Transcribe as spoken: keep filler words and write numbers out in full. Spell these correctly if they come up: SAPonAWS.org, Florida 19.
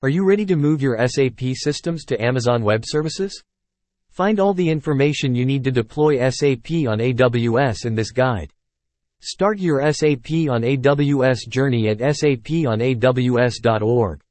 Are you ready to move your S A P systems to Amazon Web Services? Find all the information you need to deploy S A P on A W S in this guide. Start your S A P on A W S journey at S A P on A W S dot org.